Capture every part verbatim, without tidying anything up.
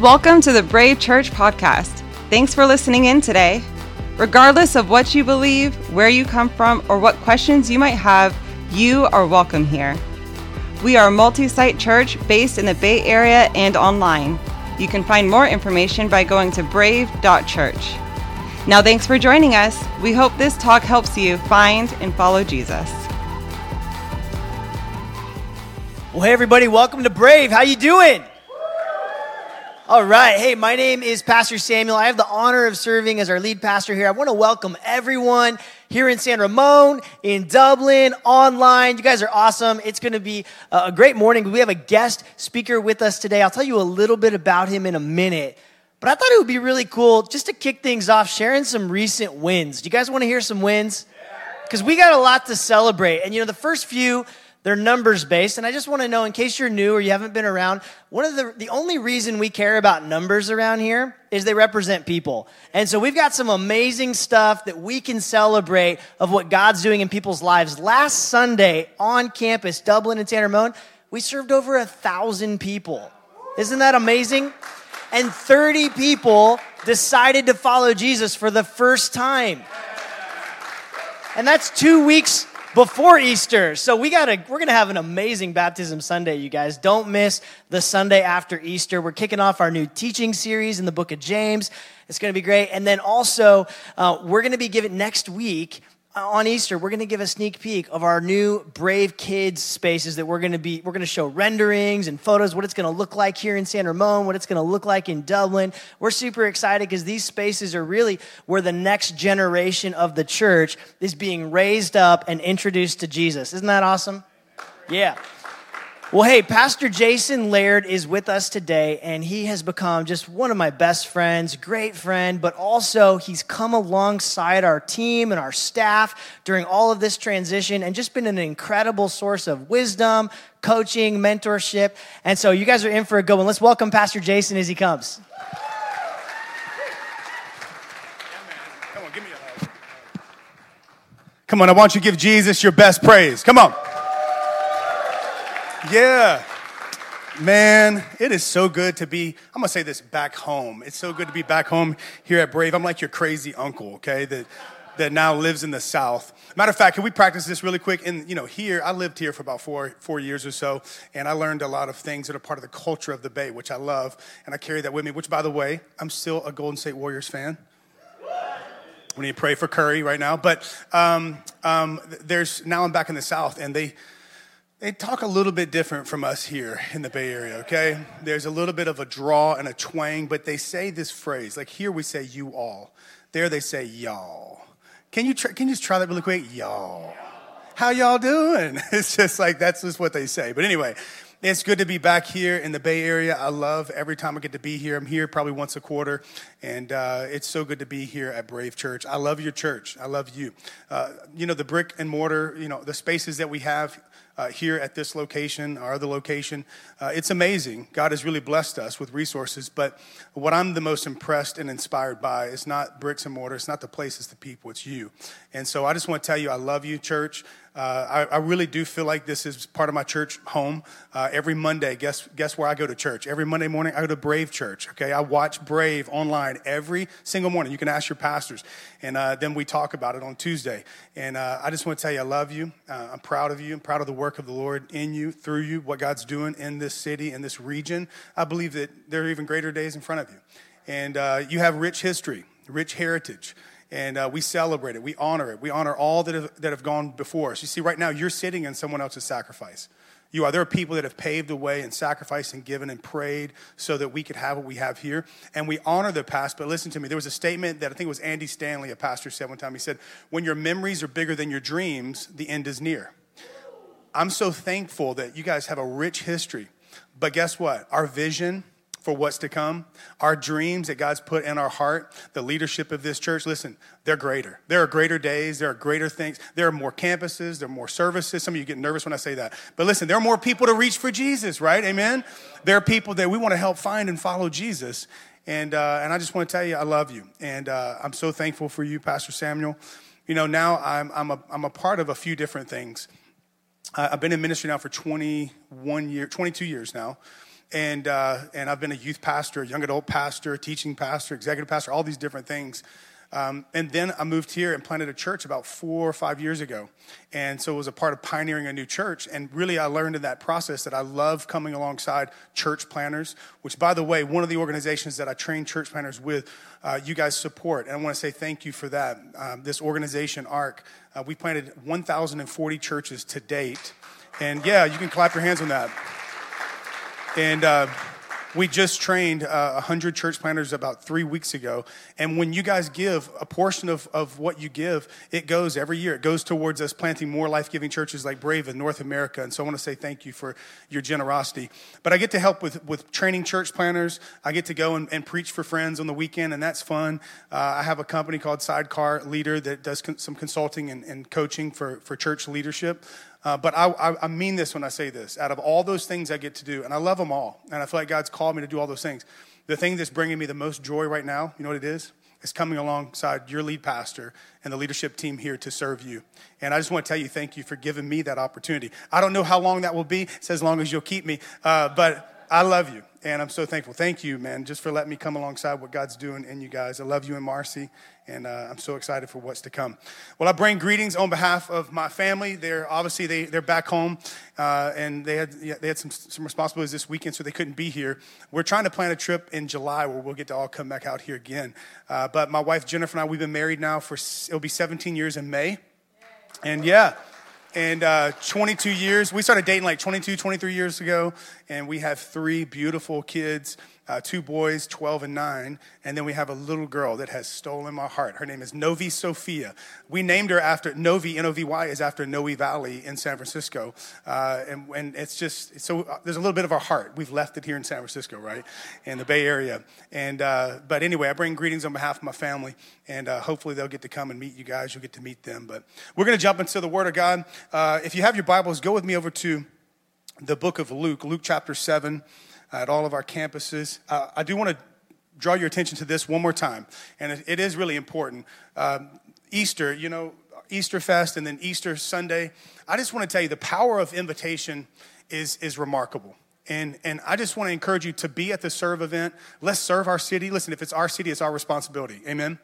Welcome to the Brave Church podcast. Thanks for listening in today. Regardless of what you believe, where you come from, or what questions you might have, you are welcome here. We are a multi-site church based in the Bay Area and online. You can find more information by going to brave dot church. Now, thanks for joining us. We hope this talk helps you find and follow Jesus. Well, hey, everybody. Welcome to Brave. How you doing? All right. Hey, my name is Pastor Samuel. I have the honor of serving as our lead pastor here. I want to welcome everyone here in San Ramon, in Dublin, online. You guys are awesome. It's going to be a great morning. We have a guest speaker with us today. I'll tell you a little bit about him in a minute. But I thought it would be really cool just to kick things off, sharing some recent wins. Do you guys want to hear some wins? Because we got a lot to celebrate. And, you know, the first few, they're numbers-based, and I just want to know, in case you're new or you haven't been around, one of the the only reason we care about numbers around here is they represent people. And so we've got some amazing stuff that we can celebrate of what God's doing in people's lives. Last Sunday on campus, Dublin and San Ramon, we served over a thousand people. Isn't that amazing? And thirty people decided to follow Jesus for the first time. And that's two weeks before Easter. So we got a, we're going to have an amazing baptism Sunday, you guys. Don't miss the Sunday after Easter. We're kicking off our new teaching series in the book of James. It's going to be great. And then also, uh, we're going to be giving next week on Easter, we're going to give a sneak peek of our new Brave Kids spaces that we're going to be, we're going to show renderings and photos, what it's going to look like here in San Ramon, what it's going to look like in Dublin. We're super excited because these spaces are really where the next generation of the church is being raised up and introduced to Jesus. Isn't that awesome? Yeah. Well, hey, Pastor Jason Laird is with us today, and he has become just one of my best friends, great friend, but also he's come alongside our team and our staff during all of this transition and just been an incredible source of wisdom, coaching, mentorship. And so you guys are in for a good one. Let's welcome Pastor Jason as he comes. Come on, give me a hug. Come on, I want you to give Jesus your best praise. Come on. Yeah, man, it is so good to be, I'm going to say this, back home. It's so good to be back home here at Brave. I'm like your crazy uncle, okay, that that now lives in the South. Matter of fact, can we practice this really quick? And, you know, here, I lived here for about four four years or so, and I learned a lot of things that are part of the culture of the Bay, which I love, and I carry that with me, which, by the way, I'm still a Golden State Warriors fan. We need to pray for Curry right now. But um, um, there's, now I'm back in the South, and they... They talk a little bit different from us here in the Bay Area, okay? There's a little bit of a draw and a twang, but they say this phrase. Like here we say you all. There they say y'all. Can you try, can you just try that really quick? Y'all. How y'all doing? It's just like that's just what they say. But anyway, it's good to be back here in the Bay Area. I love every time I get to be here. I'm here probably once a quarter, and uh, it's so good to be here at Brave Church. I love your church. I love you. Uh, you know, the brick and mortar, you know, the spaces that we have Uh, here at this location, our other location. Uh, it's amazing. God has really blessed us with resources, but what I'm the most impressed and inspired by is not bricks and mortar. It's not the place, it's the people, it's you. And so I just want to tell you, I love you, church. Uh, I, I really do feel like this is part of my church home. Uh, every Monday, guess guess where I go to church? Every Monday morning, I go to Brave Church, okay? I watch Brave online every single morning. You can ask your pastors, and uh, then we talk about it on Tuesday. And uh, I just want to tell you, I love you. Uh, I'm proud of you. I'm proud of the work of the Lord in you, through you, what God's doing in this city, in this region. I believe that there are even greater days in front of you. And uh, you have rich history, rich heritage. And uh, we celebrate it. We honor it. We honor all that have, that have gone before us. You see, right now, you're sitting in someone else's sacrifice. You are. There are people that have paved the way and sacrificed and given and prayed so that we could have what we have here. And we honor the past, but listen to me. There was a statement that I think it was Andy Stanley, a pastor, said one time. He said, when your memories are bigger than your dreams, the end is near. I'm so thankful that you guys have a rich history. But guess what? Our vision for what's to come, our dreams that God's put in our heart, the leadership of this church, listen, they're greater. There are greater days. There are greater things. There are more campuses. There are more services. Some of you get nervous when I say that. But listen, there are more people to reach for Jesus, right? Amen? There are people that we want to help find and follow Jesus. And uh, and I just want to tell you, I love you. And uh, I'm so thankful for you, Pastor Samuel. You know, now I'm, I'm, a, I'm a part of a few different things. Uh, I've been in ministry now for twenty-one years, twenty-two years now. And uh, and I've been a youth pastor, young adult pastor, teaching pastor, executive pastor, all these different things. Um, and then I moved here and planted a church about four or five years ago. And so it was a part of pioneering a new church. And really, I learned in that process that I love coming alongside church planners, which, by the way, one of the organizations that I train church planners with, uh, you guys support. And I want to say thank you for that. Um, this organization, A R C, uh, we planted one thousand forty churches to date. And yeah, you can clap your hands on that. And uh, we just trained uh, one hundred church planters about three weeks ago. And when you guys give, a portion of, of what you give, it goes every year. It goes towards us planting more life-giving churches like Brave in North America. And so I want to say thank you for your generosity. But I get to help with, with training church planters. I get to go and, and preach for friends on the weekend, and that's fun. Uh, I have a company called Sidecar Leader that does con- some consulting and, and coaching for, for church leadership. Uh, but I, I, I mean this when I say this. Out of all those things I get to do, and I love them all, and I feel like God's called me to do all those things, the thing that's bringing me the most joy right now, you know what it is? It's coming alongside your lead pastor and the leadership team here to serve you. And I just want to tell you thank you for giving me that opportunity. I don't know how long that will be. It's as long as you'll keep me. Uh, but I love you, and I'm so thankful. Thank you, man, just for letting me come alongside what God's doing in you guys. I love you and Marcy. And uh, I'm so excited for what's to come. Well, I bring greetings on behalf of my family. They're obviously they they're back home, uh, and they had they had some some responsibilities this weekend, so they couldn't be here. We're trying to plan a trip in July where we'll get to all come back out here again. Uh, but my wife Jennifer and I, we've been married now for it'll be seventeen years in May, and yeah. And uh, twenty-two years, we started dating like twenty-two, twenty-three years ago, and we have three beautiful kids, uh, two boys, twelve and nine, and then we have a little girl that has stolen my heart. Her name is Novi Sophia. We named her after, Novi, N O V Y, is after Novi Valley in San Francisco, uh, and, and it's just, so uh, there's a little bit of our heart. We've left it here in San Francisco, right, in the Bay Area. And uh, but anyway, I bring greetings on behalf of my family, and uh, hopefully they'll get to come and meet you guys. You'll get to meet them, but we're going to jump into the Word of God. Uh, if you have your Bibles, go with me over to the book of Luke, Luke chapter seven, uh, at all of our campuses. Uh, I do want to draw your attention to this one more time, and it, it is really important. Uh, Easter, you know, Easter Fest and then Easter Sunday. I just want to tell you the power of invitation is is remarkable. And and I just want to encourage you to be at the serve event. Let's serve our city. Listen, if it's our city, it's our responsibility. Amen.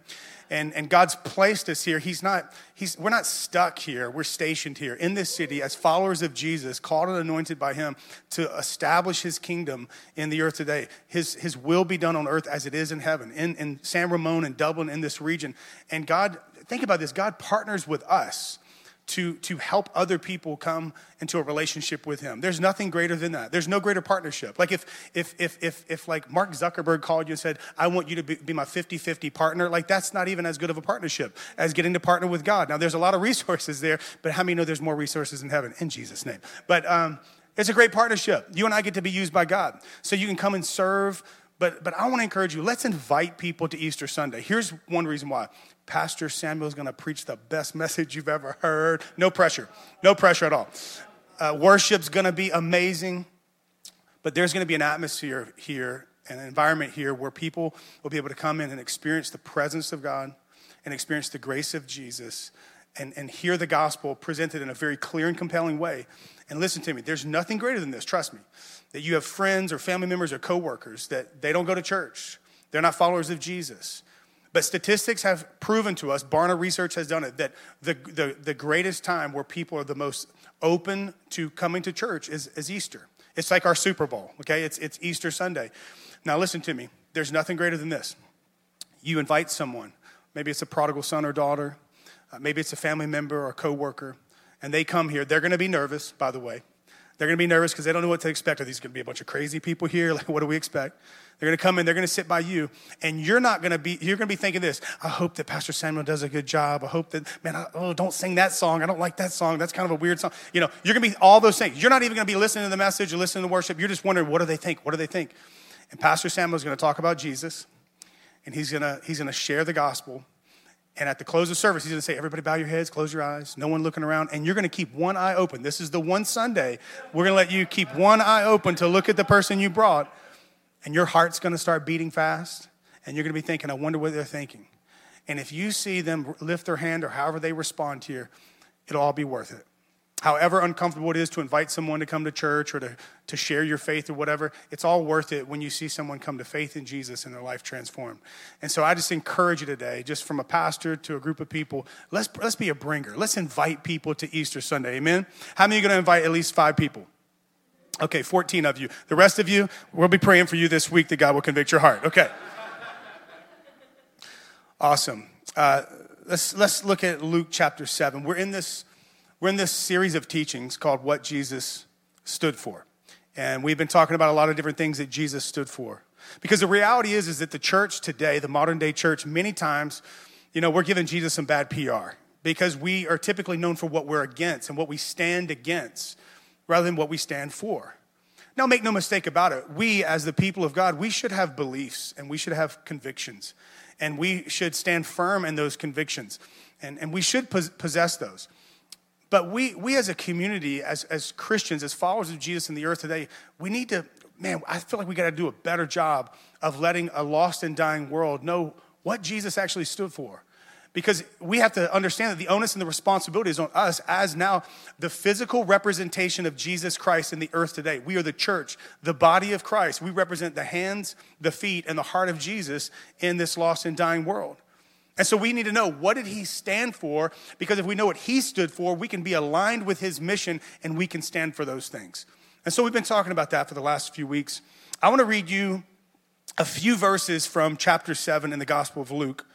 And and God's placed us here. He's not, He's we're not stuck here. We're stationed here in this city as followers of Jesus, called and anointed by Him to establish His kingdom in the earth today. His His will be done on earth as it is in heaven, in, in San Ramon and Dublin, in this region. And God, think about this, God partners with us to to help other people come into a relationship with Him. There's nothing greater than that. There's no greater partnership. Like if if if if if like Mark Zuckerberg called you and said, I want you to be, be my fifty-fifty partner, like that's not even as good of a partnership as getting to partner with God. Now there's a lot of resources there, but how many know there's more resources in heaven? In Jesus' name. But um, it's a great partnership. You and I get to be used by God. So you can come and serve. But but I want to encourage you, let's invite people to Easter Sunday. Here's one reason why. Pastor Samuel's going to preach the best message you've ever heard. No pressure. No pressure at all. Uh, worship's going to be amazing. But there's going to be an atmosphere here, an environment here where people will be able to come in and experience the presence of God and experience the grace of Jesus and, and hear the gospel presented in a very clear and compelling way. And listen to me, there's nothing greater than this, trust me, that you have friends or family members or coworkers that they don't go to church. They're not followers of Jesus. But statistics have proven to us, Barna Research has done it, that the, the, the greatest time where people are the most open to coming to church is, is Easter. It's like our Super Bowl, okay? It's, it's Easter Sunday. Now listen to me, there's nothing greater than this. You invite someone, maybe it's a prodigal son or daughter, uh, maybe it's a family member or a coworker, and they come here. They're going to be nervous, by the way. They're going to be nervous because they don't know what to expect. Are these going to be a bunch of crazy people here? Like, what do we expect? They're going to come in. They're going to sit by you, and you're not going to be. You're going to be thinking this. I hope that Pastor Samuel does a good job. I hope that man. I, oh, don't sing that song. I don't like that song. That's kind of a weird song. You know, you're going to be all those things. You're not even going to be listening to the message or listening to worship. You're just wondering, what do they think? What do they think? And Pastor Samuel is going to talk about Jesus, and he's going to he's going to share the gospel. And at the close of service, he's going to say, everybody bow your heads, close your eyes, no one looking around. And you're going to keep one eye open. This is the one Sunday we're going to let you keep one eye open to look at the person you brought. And your heart's going to start beating fast. And you're going to be thinking, I wonder what they're thinking. And if you see them lift their hand or however they respond to you, it'll all be worth it. However uncomfortable it is to invite someone to come to church or to, to share your faith or whatever, it's all worth it when you see someone come to faith in Jesus and their life transformed. And so I just encourage you today, just from a pastor to a group of people, let's let's be a bringer. Let's invite people to Easter Sunday, amen? How many are going to invite at least five people? Okay, fourteen of you. The rest of you, we'll be praying for you this week that God will convict your heart. Okay. Awesome. Uh, let's let's look at Luke chapter seven. We're in this We're in this series of teachings called What Jesus Stood For. And we've been talking about a lot of different things that Jesus stood for. Because the reality is, is that the church today, the modern day church, many times, you know, we're giving Jesus some bad P R because we are typically known for what we're against and what we stand against rather than what we stand for. Now, make no mistake about it. We, as the people of God, we should have beliefs and we should have convictions. And we should stand firm in those convictions. And, and we should possess those. But we we as a community, as, as Christians, as followers of Jesus in the earth today, we need to, man, I feel like we got to do a better job of letting a lost and dying world know what Jesus actually stood for. Because we have to understand that the onus and the responsibility is on us as now the physical representation of Jesus Christ in the earth today. We are the church, the body of Christ. We represent the hands, the feet, and the heart of Jesus in this lost and dying world. And so we need to know, what did he stand for? Because if we know what he stood for, we can be aligned with his mission and we can stand for those things. And so we've been talking about that for the last few weeks. I want to read you a few verses from chapter seven in the Gospel of Luke,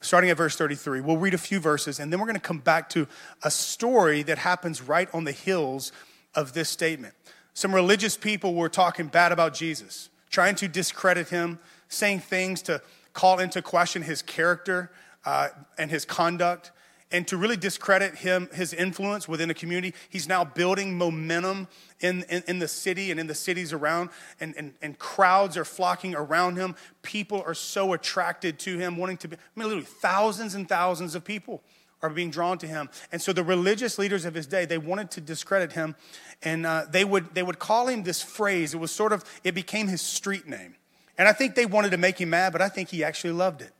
starting at verse thirty-three. We'll read a few verses and then we're going to come back to a story that happens right on the heels of this statement. Some religious people were talking bad about Jesus, trying to discredit him, saying things to call into question his character uh, and his conduct, and to really discredit him, his influence within the community. He's now building momentum in, in, in the city and in the cities around, and, and, and crowds are flocking around him. People are so attracted to him, wanting to be, I mean, literally thousands and thousands of people are being drawn to him. And so the religious leaders of his day, they wanted to discredit him, and uh, they would they would call him this phrase. It was sort of, it became his street name. And I think they wanted to make him mad, but I think he actually loved it.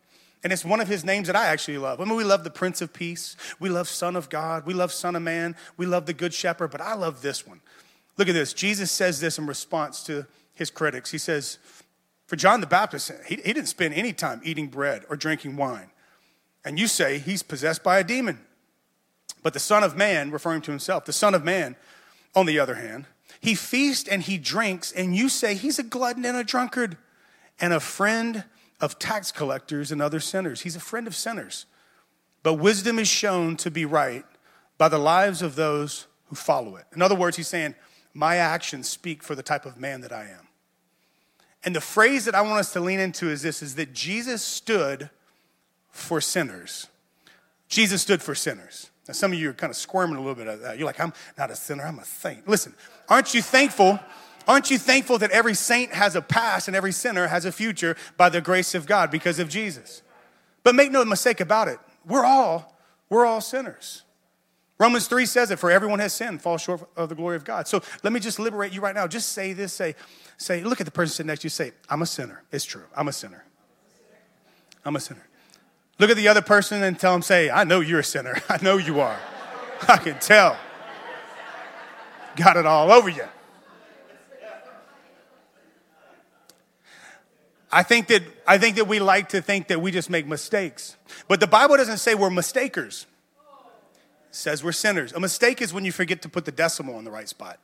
And it's one of his names that I actually love. I mean, we love the Prince of Peace. We love Son of God. We love Son of Man. We love the Good Shepherd, but I love this one. Look at this. Jesus says this in response to his critics. He says, for John the Baptist, he, he didn't spend any time eating bread or drinking wine. And you say he's possessed by a demon. But the Son of Man, referring to himself, the Son of Man, on the other hand, he feasts and he drinks, and you say he's a glutton and a drunkard, and a friend of tax collectors and other sinners. He's a friend of sinners. But wisdom is shown to be right by the lives of those who follow it. In other words, he's saying, my actions speak for the type of man that I am. And the phrase that I want us to lean into is this, is that Jesus stood for sinners. Jesus stood for sinners. Now, some of you are kind of squirming a little bit at that. You're like, I'm not a sinner, I'm a saint. Listen, aren't you thankful... Aren't you thankful that every saint has a past and every sinner has a future by the grace of God because of Jesus? But make no mistake about it. We're all, we're all sinners. Romans three says it, for everyone has sinned, falls short of the glory of God. So let me just liberate you right now. Just say this, say, say, look at the person sitting next to you, say, I'm a sinner. It's true. I'm a sinner. I'm a sinner. Look at the other person and tell them, say, I know you're a sinner. I know you are. I can tell. Got it all over you. I think that I think that we like to think that we just make mistakes. But the Bible doesn't say we're mistakers. It says we're sinners. A mistake is when you forget to put the decimal in the right spot.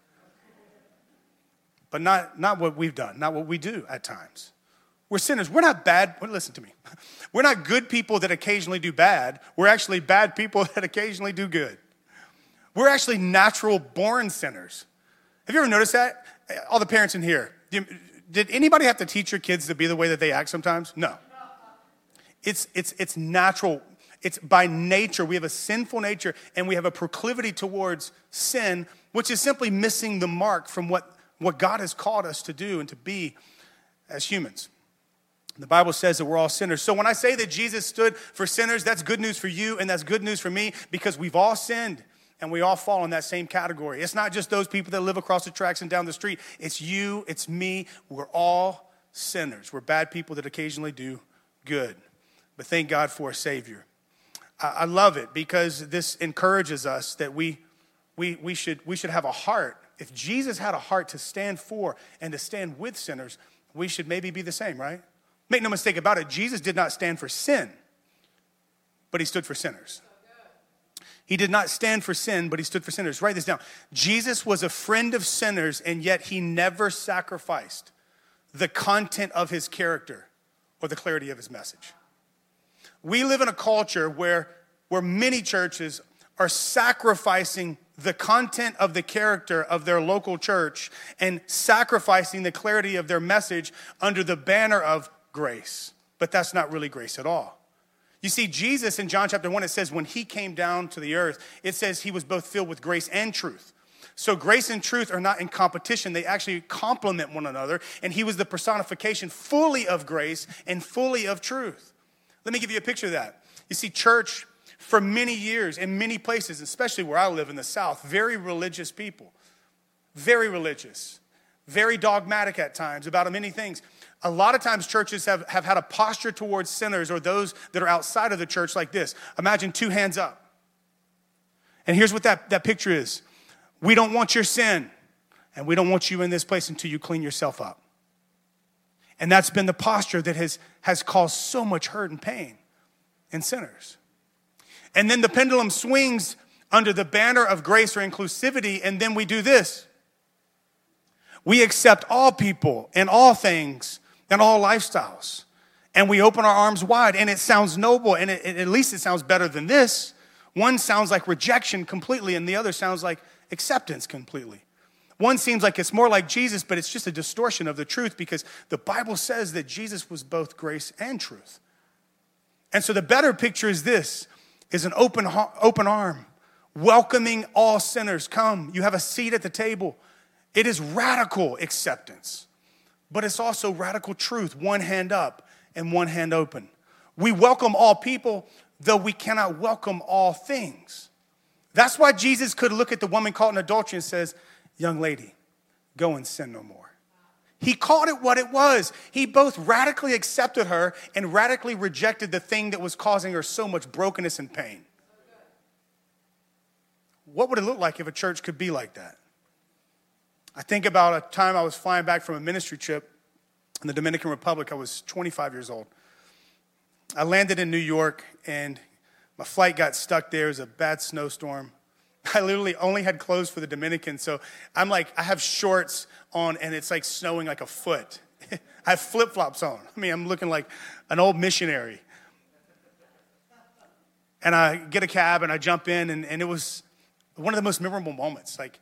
But not, not what we've done, not what we do at times. We're sinners. We're not bad. Well, listen to me. We're not good people that occasionally do bad. We're actually bad people that occasionally do good. We're actually natural born sinners. Have you ever noticed that? All the parents in here. The, Did anybody have to teach your kids to be the way that they act sometimes? No. It's it's it's natural. It's by nature. We have a sinful nature, and we have a proclivity towards sin, which is simply missing the mark from what, what God has called us to do and to be as humans. The Bible says that we're all sinners. So when I say that Jesus stood for sinners, that's good news for you, and that's good news for me, because we've all sinned. And we all fall in that same category. It's not just those people that live across the tracks and down the street. It's you, it's me. We're all sinners. We're bad people that occasionally do good. But thank God for a Savior. I love it because this encourages us that we We we should we should have a heart. If Jesus had a heart to stand for and to stand with sinners, we should maybe be the same, right? Make no mistake about it, Jesus did not stand for sin, but he stood for sinners. He did not stand for sin, but he stood for sinners. Write this down. Jesus was a friend of sinners, and yet he never sacrificed the content of his character or the clarity of his message. We live in a culture where, where many churches are sacrificing the content of the character of their local church and sacrificing the clarity of their message under the banner of grace. But that's not really grace at all. You see, Jesus in John chapter one, it says when he came down to the earth, it says he was both filled with grace and truth. So grace and truth are not in competition. They actually complement one another. And he was the personification fully of grace and fully of truth. Let me give you a picture of that. You see, church, for many years, in many places, especially where I live in the South, very religious people, very religious, very dogmatic at times about many things. A lot of times churches have, have had a posture towards sinners or those that are outside of the church like this. Imagine two hands up. And here's what that, that picture is. We don't want your sin, and we don't want you in this place until you clean yourself up. And that's been the posture that has, has caused so much hurt and pain in sinners. And then the pendulum swings under the banner of grace or inclusivity, and then we do this. We accept all people and all things and all lifestyles, and we open our arms wide, and it sounds noble, and it, at least it sounds better than this. One sounds like rejection completely, and the other sounds like acceptance completely. One seems like it's more like Jesus, but it's just a distortion of the truth because the Bible says that Jesus was both grace and truth. And so the better picture is this. Is an open, open arm, welcoming all sinners. Come, you have a seat at the table. It is radical acceptance, but it's also radical truth, one hand up and one hand open. We welcome all people, though we cannot welcome all things. That's why Jesus could look at the woman caught in adultery and says, young lady, go and sin no more. He called it what it was. He both radically accepted her and radically rejected the thing that was causing her so much brokenness and pain. What would it look like if a church could be like that? I think about a time I was flying back from a ministry trip in the Dominican Republic. I was twenty-five years old. I landed in New York, and my flight got stuck there. It was a bad snowstorm. I literally only had clothes for the Dominican, so I'm like, I have shorts on, and it's like snowing like a foot. I have flip-flops on. I mean, I'm looking like an old missionary. And I get a cab, and I jump in, and, and it was one of the most memorable moments. Like,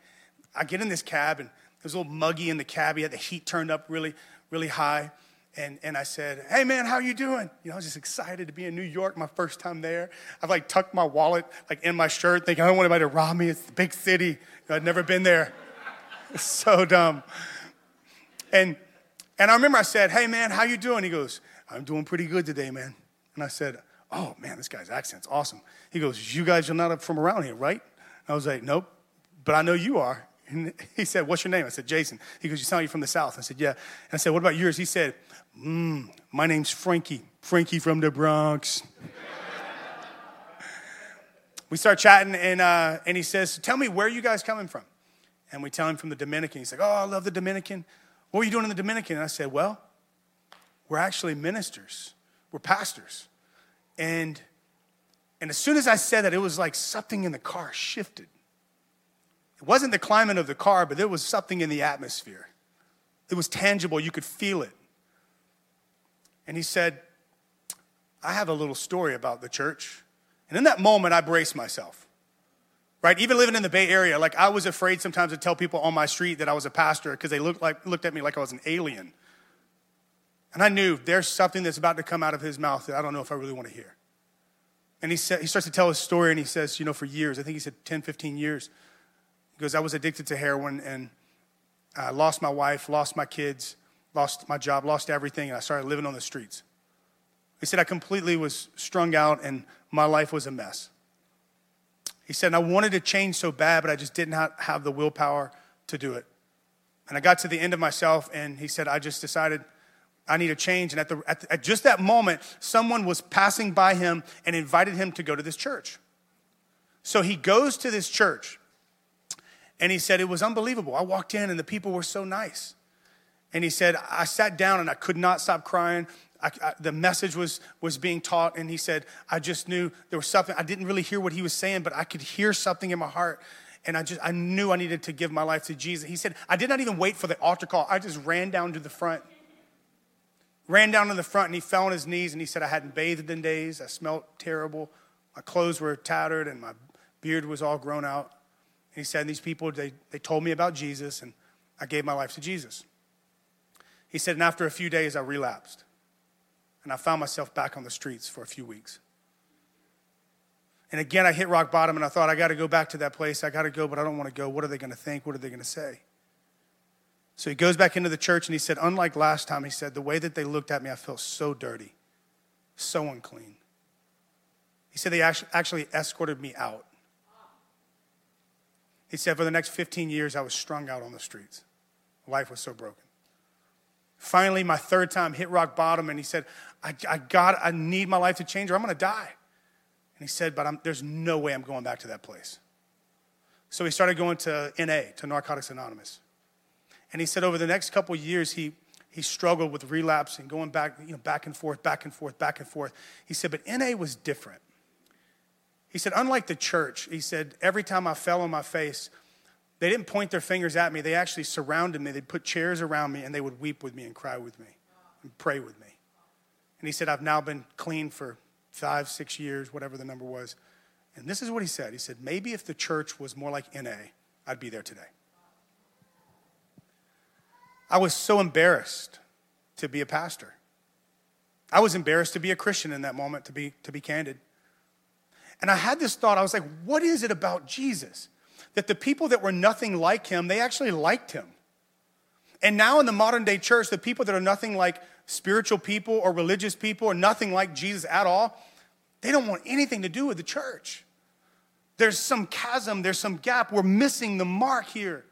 I get in this cab, and it was a little muggy in the cab. He had the heat turned up really, really high. And and I said, hey, man, how you doing? You know, I was just excited to be in New York, my first time there. I've, like, tucked my wallet, like, in my shirt, thinking I don't want anybody to rob me. It's the big city. I'd never been there. It's so dumb. And and I remember I said, hey, man, how you doing? He goes, I'm doing pretty good today, man. And I said, oh, man, this guy's accent's awesome. He goes, you guys are not from around here, right? And I was like, nope, but I know you are. And he said, what's your name? I said, Jason. He goes, you sound like you're from the South. I said, yeah. And I said, what about yours? He said, mm, my name's Frankie. Frankie from the Bronx. We start chatting, and uh, and he says, tell me, where are you guys coming from? And we tell him from the Dominican. He's like, oh, I love the Dominican. What are you doing in the Dominican? And I said, well, we're actually ministers. We're pastors. And and as soon as I said that, it was like something in the car shifted. It wasn't the climate of the car, but there was something in the atmosphere. It was tangible. You could feel it. And he said, I have a little story about the church. And in that moment, I braced myself, right? Even living in the Bay Area, like I was afraid sometimes to tell people on my street that I was a pastor because they looked like looked at me like I was an alien. And I knew there's something that's about to come out of his mouth that I don't know if I really want to hear. And he said, he starts to tell his story, and he says, you know, for years, I think he said ten, fifteen years, he goes, I was addicted to heroin, and I lost my wife, lost my kids, lost my job, lost everything, and I started living on the streets. He said, I completely was strung out, and my life was a mess. He said, and I wanted to change so bad, but I just did not have the willpower to do it. And I got to the end of myself, and he said, I just decided I need a change. And at, the, at, the, at just that moment, someone was passing by him and invited him to go to this church. So he goes to this church. And he said, it was unbelievable. I walked in and the people were so nice. And he said, I sat down and I could not stop crying. I, I, the message was was being taught. And he said, I just knew there was something. I didn't really hear what he was saying, but I could hear something in my heart. And I just I knew I needed to give my life to Jesus. He said, I did not even wait for the altar call. I just ran down to the front. Ran down to the front and he fell on his knees. And he said, I hadn't bathed in days. I smelled terrible. My clothes were tattered and my beard was all grown out. And he said, these people, they, they told me about Jesus, and I gave my life to Jesus. He said, and after a few days, I relapsed. And I found myself back on the streets for a few weeks. And again, I hit rock bottom, and I thought, I got to go back to that place. I got to go, but I don't want to go. What are they going to think? What are they going to say? So he goes back into the church, and he said, unlike last time, he said, the way that they looked at me, I felt so dirty, so unclean. He said they actually escorted me out. He said, for the next fifteen years, I was strung out on the streets. Life was so broken. Finally, my third time, hit rock bottom, and he said, I, I got, I need my life to change or I'm going to die. And he said, but I'm, there's no way I'm going back to that place. So he started going to N A, to Narcotics Anonymous. And he said over the next couple of years, he he struggled with relapse and going back, you know, back and forth, back and forth, back and forth. He said, but N A was different. He said, unlike the church, he said, every time I fell on my face, they didn't point their fingers at me. They actually surrounded me. They put chairs around me, and they would weep with me and cry with me and pray with me. And he said, I've now been clean for five, six years, whatever the number was. And this is what he said. He said, maybe if the church was more like N A, I'd be there today. I was so embarrassed to be a pastor. I was embarrassed to be a Christian in that moment, to be to be candid. And I had this thought, I was like, what is it about Jesus? That the people that were nothing like him, they actually liked him. And now in the modern day church, the people that are nothing like spiritual people or religious people or nothing like Jesus at all, they don't want anything to do with the church. There's some chasm, there's some gap. We're missing the mark here.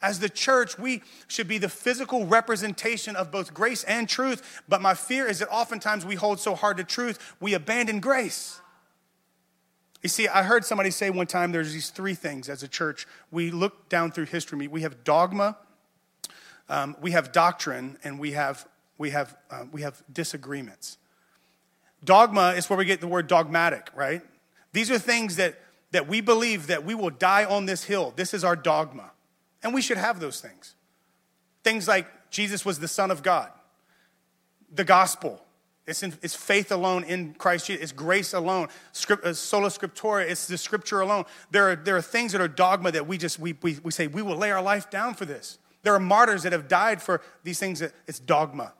As the church, we should be the physical representation of both grace and truth. But my fear is that oftentimes we hold so hard to truth, we abandon grace. You see, I heard somebody say one time there's these three things as a church. We look down through history. We have dogma, um, we have doctrine, and we have we have uh, we have disagreements. Dogma is where we get the word dogmatic, right? These are things that that we believe that we will die on this hill. This is our dogma, and we should have those things. Things like Jesus was the Son of God, the gospel. It's, in, it's faith alone in Christ Jesus. It's grace alone. Script, uh, sola scriptura. It's the scripture alone. There are, there are things that are dogma that we just, we, we, we say, we will lay our life down for this. There are martyrs that have died for these things. That it's dogma.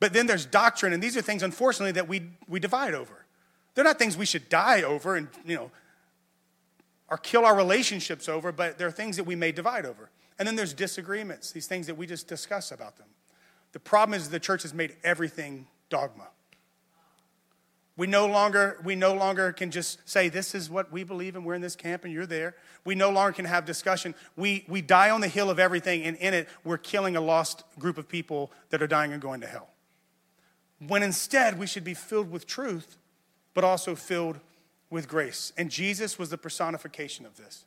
But then there's doctrine. And these are things, unfortunately, that we, we divide over. They're not things we should die over and, you know, or kill our relationships over, but there are things that we may divide over. And then there's disagreements. These things that we just discuss about them. The problem is the church has made everything dogma. We no longer we no longer can just say, this is what we believe and we're in this camp and you're there. We no longer can have discussion. We we die on the hill of everything, and in it we're killing a lost group of people that are dying and going to hell. When instead we should be filled with truth, but also filled with grace. And Jesus was the personification of this.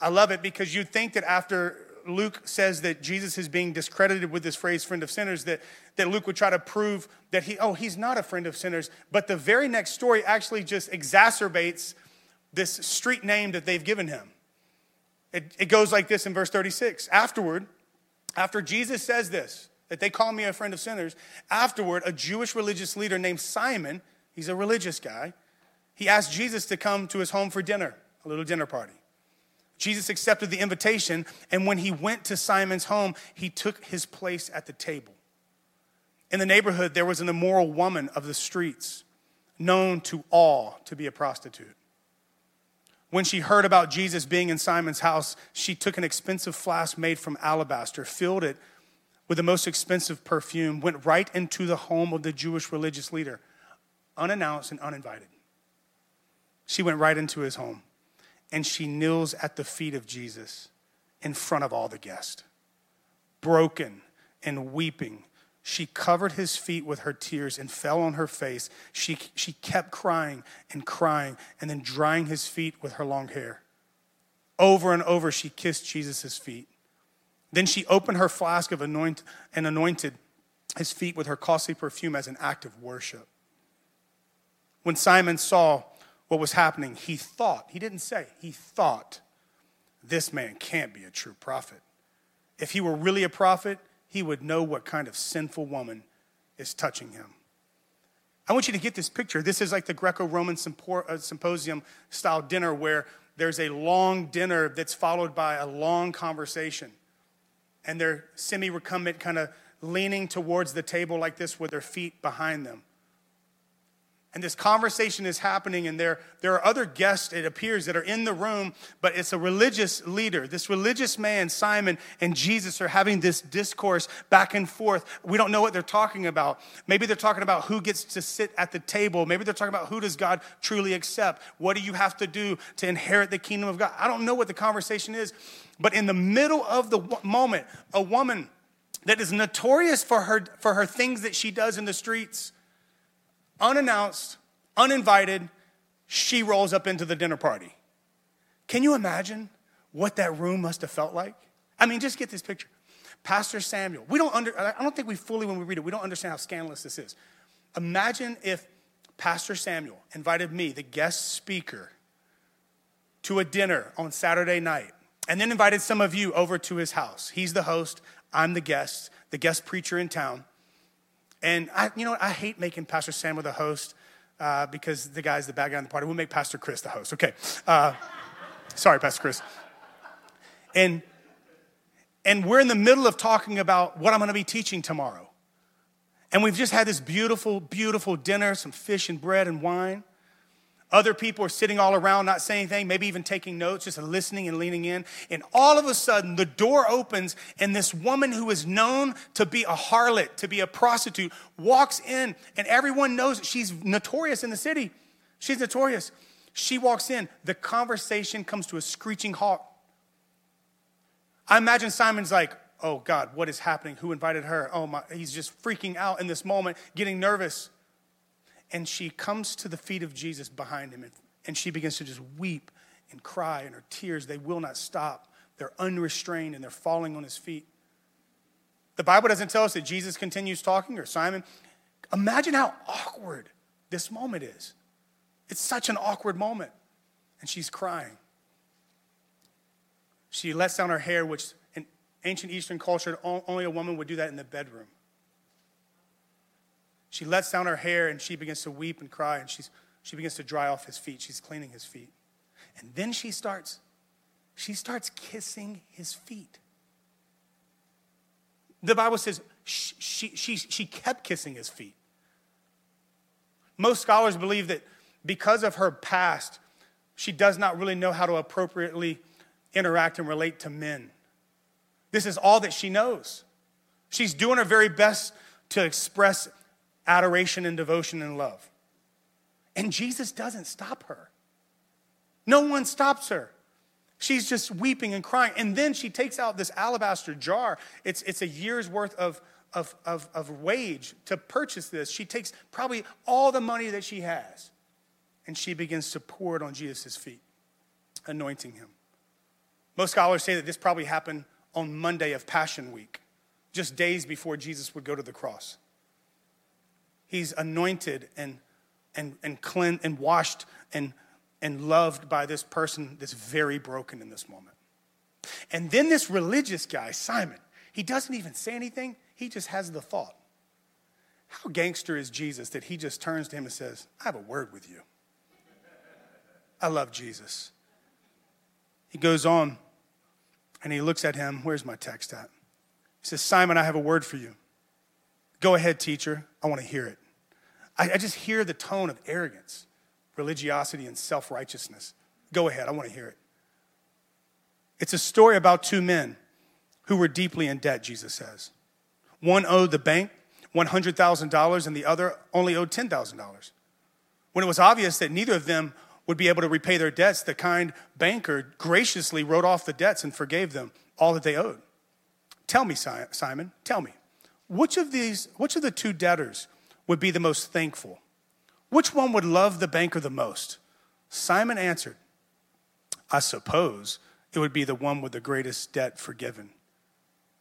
I love it because you'd think that after Luke says that Jesus is being discredited with this phrase, friend of sinners, that, that Luke would try to prove that he, oh, he's not a friend of sinners. But the very next story actually just exacerbates this street name that they've given him. It, it goes like this in verse thirty-six. Afterward, after Jesus says this, that they call me a friend of sinners, afterward, a Jewish religious leader named Simon, he's a religious guy, he asked Jesus to come to his home for dinner, a little dinner party. Jesus accepted the invitation, and when he went to Simon's home, he took his place at the table. In the neighborhood, there was an immoral woman of the streets, known to all to be a prostitute. When she heard about Jesus being in Simon's house, she took an expensive flask made from alabaster, filled it with the most expensive perfume, went right into the home of the Jewish religious leader, unannounced and uninvited. She went right into his home. And she kneels at the feet of Jesus in front of all the guests. Broken and weeping, she covered his feet with her tears and fell on her face. She, she kept crying and crying and then drying his feet with her long hair. Over and over, she kissed Jesus' feet. Then she opened her flask of anoint and anointed his feet with her costly perfume as an act of worship. When Simon saw what was happening, he thought, he didn't say, he thought, this man can't be a true prophet. If he were really a prophet, he would know what kind of sinful woman is touching him. I want you to get this picture. This is like the Greco-Roman symposium style dinner where there's a long dinner that's followed by a long conversation. And they're semi-recumbent, kind of leaning towards the table like this with their feet behind them. And this conversation is happening, and there, there are other guests, it appears, that are in the room, but it's a religious leader. This religious man, Simon, and Jesus are having this discourse back and forth. We don't know what they're talking about. Maybe they're talking about who gets to sit at the table. Maybe they're talking about who does God truly accept? What do you have to do to inherit the kingdom of God? I don't know what the conversation is, but in the middle of the moment, a woman that is notorious for her, for her things that she does in the streets, unannounced, uninvited, she rolls up into the dinner party. Can you imagine what that room must have felt like? I mean, just get this picture. Pastor Samuel, we don't under, I don't think we fully, when we read it, we don't understand how scandalous this is. Imagine if Pastor Samuel invited me, the guest speaker, to a dinner on Saturday night, and then invited some of you over to his house. He's the host, I'm the guest, the guest preacher in town. And, I, you know, I hate making Pastor Samuel the host uh, because the guy's the bad guy in the party. We'll make Pastor Chris the host. Okay. Uh, sorry, Pastor Chris. And and we're in the middle of talking about what I'm going to be teaching tomorrow. And we've just had this beautiful, beautiful dinner, some fish and bread and wine. Other people are sitting all around, not saying anything, maybe even taking notes, just listening and leaning in. And all of a sudden, the door opens, and this woman who is known to be a harlot, to be a prostitute, walks in, and everyone knows she's notorious in the city. She's notorious. She walks in. The conversation comes to a screeching halt. I imagine Simon's like, oh, God, what is happening? Who invited her? Oh, my. He's just freaking out in this moment, getting nervous. And she comes to the feet of Jesus behind him, and, and she begins to just weep and cry, and her tears, they will not stop. They're unrestrained, and they're falling on his feet. The Bible doesn't tell us that Jesus continues talking or Simon. Imagine how awkward this moment is. It's such an awkward moment, and she's crying. She lets down her hair, which in ancient Eastern culture, only a woman would do that in the bedroom. She lets down her hair, and she begins to weep and cry, and she's, she begins to dry off his feet. She's cleaning his feet. And then she starts, she starts kissing his feet. The Bible says she, she, she, she kept kissing his feet. Most scholars believe that because of her past, she does not really know how to appropriately interact and relate to men. This is all that she knows. She's doing her very best to express adoration and devotion and love. And Jesus doesn't stop her. No one stops her. She's just weeping and crying. And then she takes out this alabaster jar. It's, it's a year's worth of, of, of, of wage to purchase this. She takes probably all the money that she has, and she begins to pour it on Jesus' feet, anointing him. Most scholars say that this probably happened on Monday of Passion Week, just days before Jesus would go to the cross. He's anointed and and and cleansed and washed and and loved by this person that's very broken in this moment. And then this religious guy, Simon, he doesn't even say anything. He just has the thought. How gangster is Jesus that he just turns to him and says, I have a word with you. I love Jesus. He goes on and he looks at him. Where's my text at? He says, Simon, I have a word for you. Go ahead, teacher. I want to hear it. I, I just hear the tone of arrogance, religiosity, and self-righteousness. Go ahead. I want to hear it. It's a story about two men who were deeply in debt, Jesus says. One owed the bank one hundred thousand dollars and the other only owed ten thousand dollars. When it was obvious that neither of them would be able to repay their debts, the kind banker graciously wrote off the debts and forgave them all that they owed. Tell me, Simon, tell me. Which of these, which of the two debtors would be the most thankful? Which one would love the banker the most? Simon answered, I suppose it would be the one with the greatest debt forgiven.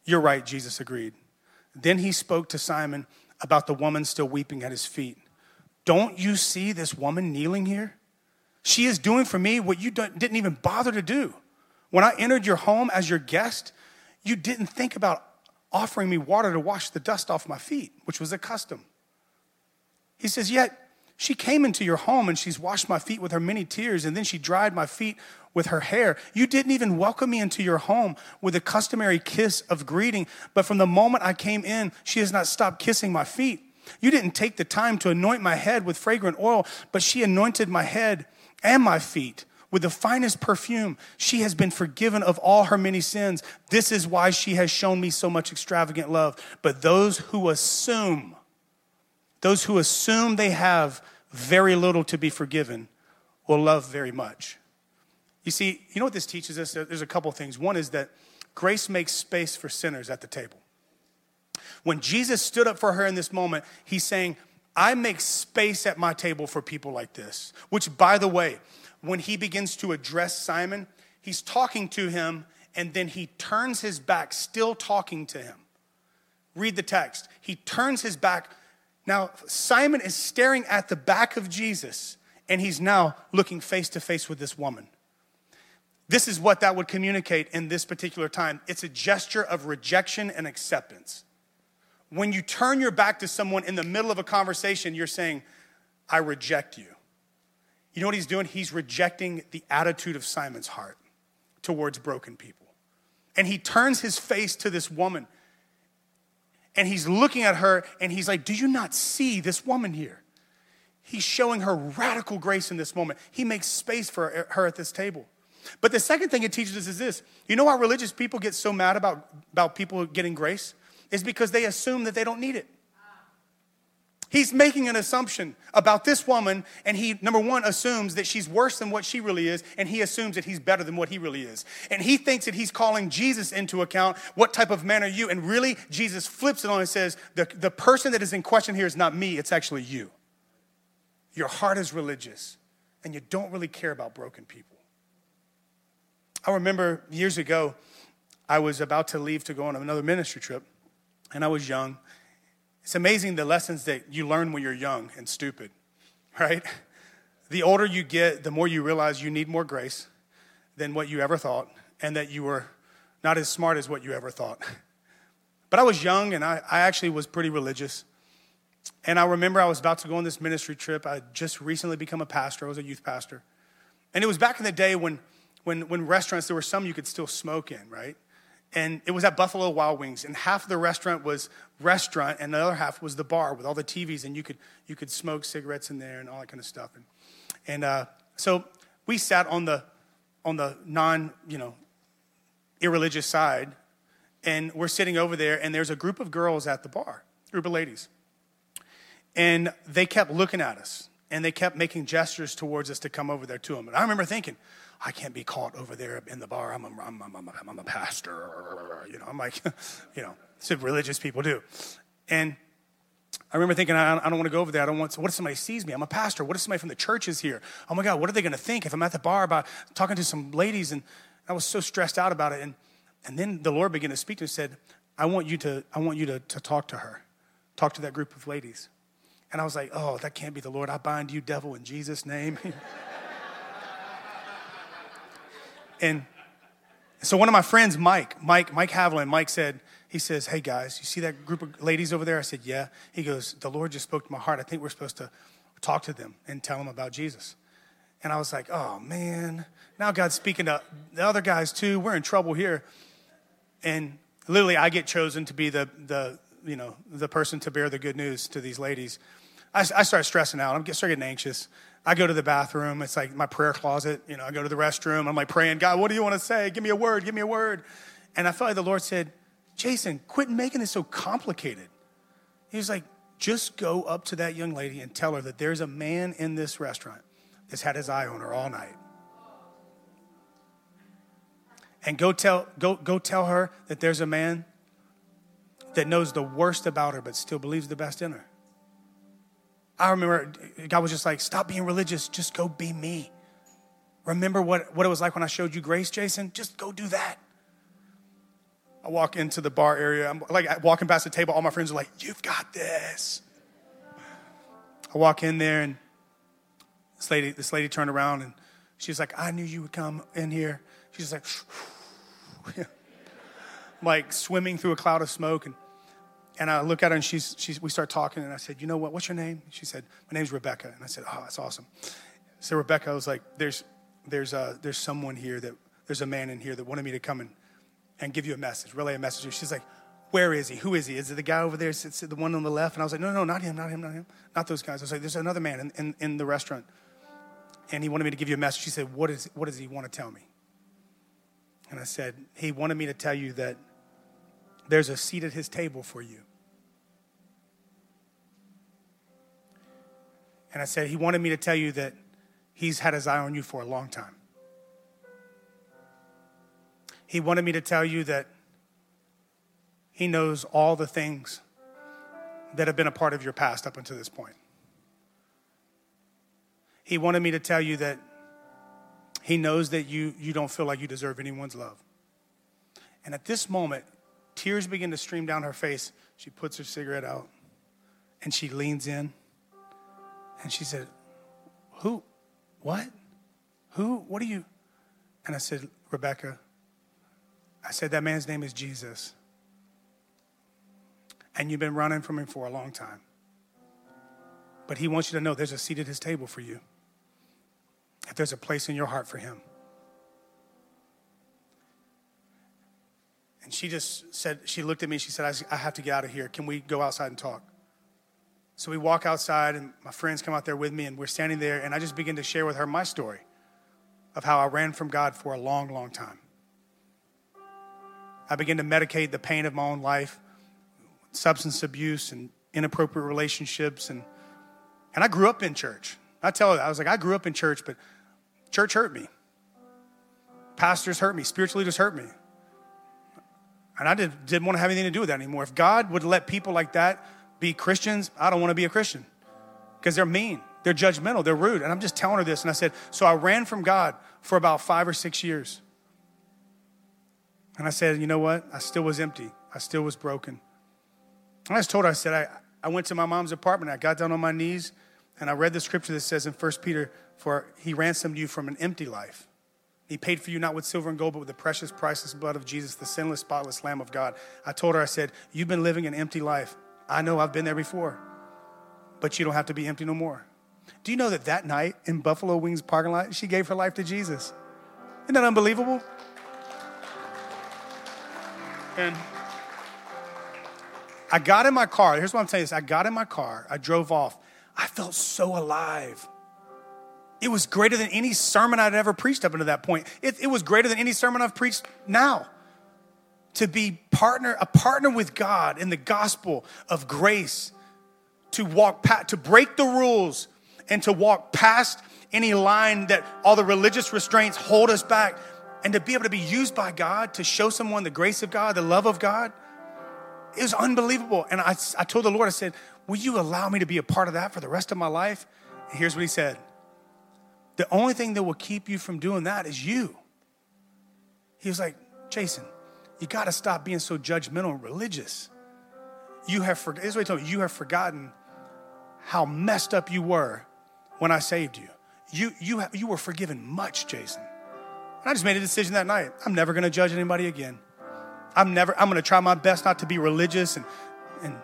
You're right, Jesus agreed. Then he spoke to Simon about the woman still weeping at his feet. Don't you see this woman kneeling here? She is doing for me what you didn't even bother to do. When I entered your home as your guest, you didn't think about offering me water to wash the dust off my feet, which was a custom. He says, yet she came into your home and she's washed my feet with her many tears, and then she dried my feet with her hair. You didn't even welcome me into your home with a customary kiss of greeting, but from the moment I came in, she has not stopped kissing my feet. You didn't take the time to anoint my head with fragrant oil, but she anointed my head and my feet with the finest perfume. She has been forgiven of all her many sins. This is why she has shown me so much extravagant love. But those who assume, those who assume they have very little to be forgiven will love very much. You see, you know what this teaches us? There's a couple things. One is that grace makes space for sinners at the table. When Jesus stood up for her in this moment, he's saying, I make space at my table for people like this. Which, by the way, when he begins to address Simon, he's talking to him, and then he turns his back, still talking to him. Read the text. He turns his back. Now, Simon is staring at the back of Jesus, and he's now looking face to face with this woman. This is what that would communicate in this particular time. It's a gesture of rejection and acceptance. When you turn your back to someone in the middle of a conversation, you're saying, I reject you. You know what he's doing? He's rejecting the attitude of Simon's heart towards broken people. And he turns his face to this woman. And he's looking at her and he's like, do you not see this woman here? He's showing her radical grace in this moment. He makes space for her at this table. But the second thing it teaches us is this. You know why religious people get so mad about, about people getting grace? It's because they assume that they don't need it. He's making an assumption about this woman, and he, number one, assumes that she's worse than what she really is, and he assumes that he's better than what he really is. And he thinks that he's calling Jesus into account. What type of man are you? And really, Jesus flips it on and says, the, the person that is in question here is not me, it's actually you. Your heart is religious, and you don't really care about broken people. I remember years ago, I was about to leave to go on another ministry trip, and I was young. It's amazing the lessons that you learn when you're young and stupid, right? The older you get, the more you realize you need more grace than what you ever thought and that you were not as smart as what you ever thought. But I was young and I, I actually was pretty religious. And I remember I was about to go on this ministry trip. I had just recently become a pastor. I was a youth pastor. And it was back in the day when, when, when restaurants, there were some you could still smoke in, right? And it was at Buffalo Wild Wings, and half of the restaurant was restaurant, and the other half was the bar with all the T Vs, and you could you could smoke cigarettes in there and all that kind of stuff. And and uh, so we sat on the on the non you know irreligious side, and we're sitting over there, and there's a group of girls at the bar, a group of ladies, and they kept looking at us, and they kept making gestures towards us to come over there to them. And I remember thinking, I can't be caught over there in the bar. I'm a, I'm a, I'm a, I'm a pastor. You know, I'm like, you know, it's what religious people do. And I remember thinking, I, I don't want to go over there. I don't want to. What if somebody sees me? I'm a pastor. What if somebody from the church is here? Oh, my God, what are they going to think if I'm at the bar about talking to some ladies? And I was so stressed out about it. And and then the Lord began to speak to me and said, I want you to I want you to, to talk to her, talk to that group of ladies. And I was like, oh, that can't be the Lord. I bind you, devil, in Jesus' name. And so one of my friends, Mike, Mike, Mike Haviland, Mike said, he says, hey guys, you see that group of ladies over there? I said, yeah. He goes, the Lord just spoke to my heart. I think we're supposed to talk to them and tell them about Jesus. And I was like, oh man, now God's speaking to the other guys too. We're in trouble here. And literally I get chosen to be the, the you know, the person to bear the good news to these ladies. I, I start stressing out. I'm starting getting anxious. I go to the bathroom. It's like my prayer closet. You know, I go to the restroom. I'm like praying, God, what do you want to say? Give me a word. Give me a word. And I felt like the Lord said, Jason, quit making it so complicated. He was like, just go up to that young lady and tell her that there's a man in this restaurant that's had his eye on her all night. And go tell, go, go tell her that there's a man that knows the worst about her but still believes the best in her. I remember God was just like, stop being religious. Just go be me, Remember what, what it was like when I showed you grace, Jason? Just go do that. I walk into the bar area. I'm like walking past the table. All my friends are like, you've got this. I walk in there and this lady, this lady turned around and she's like, I knew you would come in here. She's like, yeah. Like swimming through a cloud of smoke. And and I look at her and she's, she's, we start talking. And I said, you know what, what's your name? She said, my name's Rebecca. And I said, oh, that's awesome. So Rebecca, I was like, there's, there's a, there's someone here that, there's a man in here that wanted me to come and, and give you a message, relay a message. She's like, where is he? Who is he? Is it the guy over there? Is it the one on the left? And I was like, no, no, not him, not him, not him. Not those guys. I was like, there's another man in, in, in the restaurant. And he wanted me to give you a message. She said, what is, what does he want to tell me? And I said, he wanted me to tell you that there's a seat at his table for you. And I said, he wanted me to tell you that he's had his eye on you for a long time. He wanted me to tell you that he knows all the things that have been a part of your past up until this point. He wanted me to tell you that he knows that you, you don't feel like you deserve anyone's love. And at this moment, tears begin to stream down her face. She puts her cigarette out and she leans in and she said, who, what, who, what are you? And I said, Rebecca, I said, that man's name is Jesus. And you've been running from him for a long time. But he wants you to know there's a seat at his table for you. If there's a place in your heart for him. And she just said, she looked at me, she said, I have to get out of here. Can we go outside and talk? So we walk outside and my friends come out there with me and we're standing there and I just begin to share with her my story of how I ran from God for a long, long time. I began to medicate the pain of my own life, substance abuse and inappropriate relationships. And, and I grew up in church. I tell her, I was like, I grew up in church, but church hurt me. Pastors hurt me. Spiritual leaders hurt me. And I did, didn't want to have anything to do with that anymore. If God would let people like that be Christians, I don't want to be a Christian because they're mean. They're judgmental. They're rude. And I'm just telling her this. And I said, so I ran from God for about five or six years. And I said, you know what? I still was empty. I still was broken. And I just told her, I said, I, I went to my mom's apartment. I got down on my knees. And I read the scripture that says in First Peter, for he ransomed you from an empty life. He paid for you not with silver and gold, but with the precious, priceless blood of Jesus, the sinless, spotless Lamb of God. I told her, I said, you've been living an empty life. I know I've been there before, but you don't have to be empty no more. Do you know that that night in Buffalo Wings parking lot, she gave her life to Jesus? Isn't that unbelievable? And I got in my car. Here's what I'm saying. Is I got in my car. I drove off. I felt so alive. It was greater than any sermon I'd ever preached up until that point. It, it was greater than any sermon I've preached now. To be partner, a partner with God in the gospel of grace, to walk past, to break the rules and to walk past any line that all the religious restraints hold us back, and to be able to be used by God to show someone the grace of God, the love of God. It was unbelievable. And I, I told the Lord, I said, will you allow me to be a part of that for the rest of my life? And here's what he said. The only thing that will keep you from doing that is you. He was like, Jason, you got to stop being so judgmental and religious. You have, for- here's what he told me. You have forgotten how messed up you were when I saved you. You, you, ha- you were forgiven much, Jason. And I just made a decision that night. I'm never going to judge anybody again. I'm never, I'm going to try my best not to be religious and, and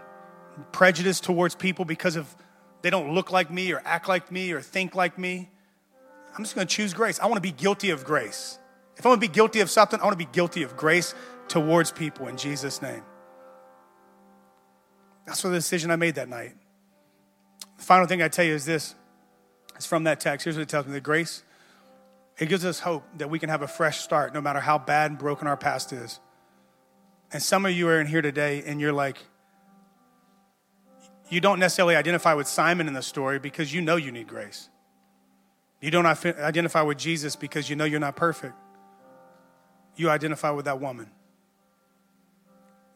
prejudice towards people because of they don't look like me or act like me or think like me. I'm just going to choose grace. I want to be guilty of grace. If I want to be guilty of something, I want to be guilty of grace towards people in Jesus' name. That's the decision I made that night. The final thing I tell you is this. It's from that text. Here's what it tells me. The grace, it gives us hope that we can have a fresh start no matter how bad and broken our past is. And some of you are in here today and you're like, you don't necessarily identify with Simon in the story because you know you need grace. You don't identify with Jesus because you know you're not perfect. You identify with that woman.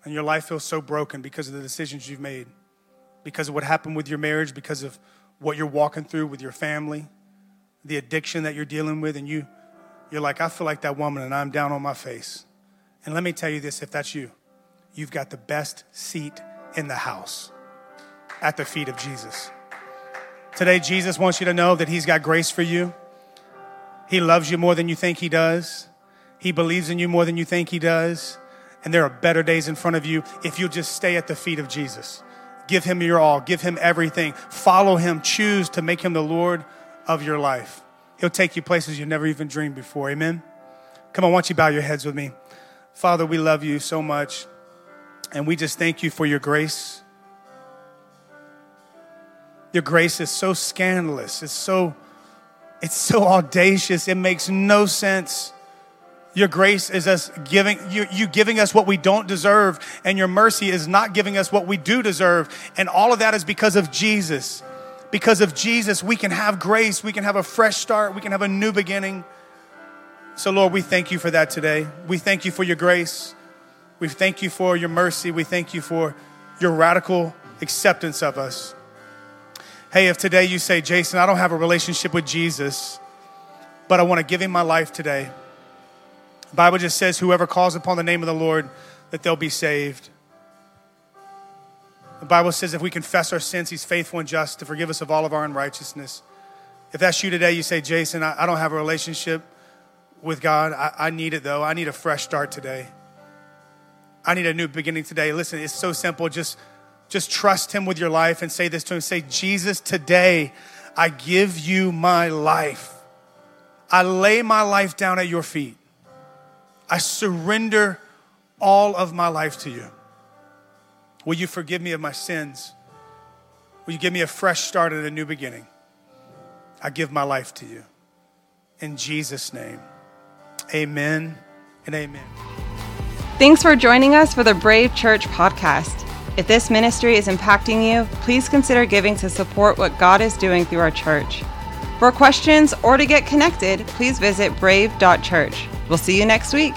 And your life feels so broken because of the decisions you've made, because of what happened with your marriage, because of what you're walking through with your family, the addiction that you're dealing with, and you, you're like, I feel like that woman and I'm down on my face. And let me tell you this, if that's you, you've got the best seat in the house at the feet of Jesus. Today, Jesus wants you to know that he's got grace for you. He loves you more than you think he does. He believes in you more than you think he does. And there are better days in front of you if you'll just stay at the feet of Jesus. Give him your all. Give him everything. Follow him. Choose to make him the Lord of your life. He'll take you places you never even dreamed before. Amen? Come on, why don't you bow your heads with me? Father, we love you so much. And we just thank you for your grace. Your grace is so scandalous. It's so, it's so audacious. It makes no sense. Your grace is us giving, you, you giving us what we don't deserve, and your mercy is not giving us what we do deserve. And all of that is because of Jesus. Because of Jesus, we can have grace. We can have a fresh start. We can have a new beginning. So, Lord, we thank you for that today. We thank you for your grace. We thank you for your mercy. We thank you for your radical acceptance of us. Hey, if today you say, Jason, I don't have a relationship with Jesus, but I want to give him my life today. The Bible just says, whoever calls upon the name of the Lord, that they'll be saved. The Bible says if we confess our sins, he's faithful and just to forgive us of all of our unrighteousness. If that's you today, you say, Jason, I, I don't have a relationship with God. I, I need it, though. I need a fresh start today. I need a new beginning today. Listen, it's so simple. Just, just trust him with your life and say this to him. Say, Jesus, today I give you my life. I lay my life down at your feet. I surrender all of my life to you. Will you forgive me of my sins? Will you give me a fresh start and a new beginning? I give my life to you. In Jesus' name, amen and amen. Thanks for joining us for the Brave Church podcast. If this ministry is impacting you, please consider giving to support what God is doing through our church. For questions or to get connected, please visit brave dot church. We'll see you next week.